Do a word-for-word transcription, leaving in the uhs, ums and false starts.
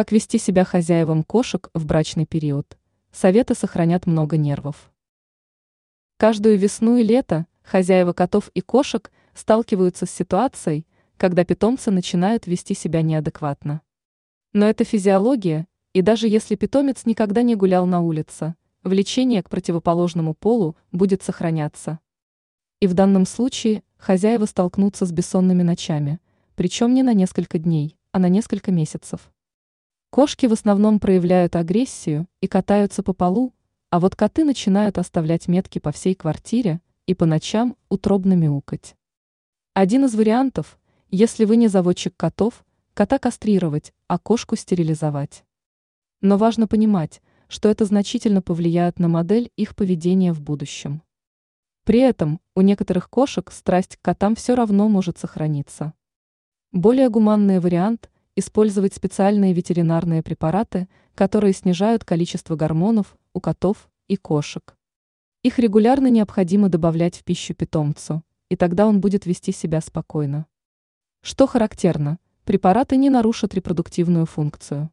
Как вести себя хозяевам кошек в брачный период? Советы сохранят много нервов. Каждую весну и лето хозяева котов и кошек сталкиваются с ситуацией, когда питомцы начинают вести себя неадекватно. Но это физиология, и даже если питомец никогда не гулял на улице, влечение к противоположному полу будет сохраняться. И в данном случае хозяева столкнутся с бессонными ночами, причем не на несколько дней, а на несколько месяцев. Кошки в основном проявляют агрессию и катаются по полу, а вот коты начинают оставлять метки по всей квартире и по ночам утробно мяукать. Один из вариантов, если вы не заводчик котов, кота кастрировать, а кошку стерилизовать. Но важно понимать, что это значительно повлияет на модель их поведения в будущем. При этом у некоторых кошек страсть к котам все равно может сохраниться. Более гуманный вариант – использовать специальные ветеринарные препараты, которые снижают количество гормонов у котов и кошек. Их регулярно необходимо добавлять в пищу питомцу, и тогда он будет вести себя спокойно. Что характерно, препараты не нарушат репродуктивную функцию.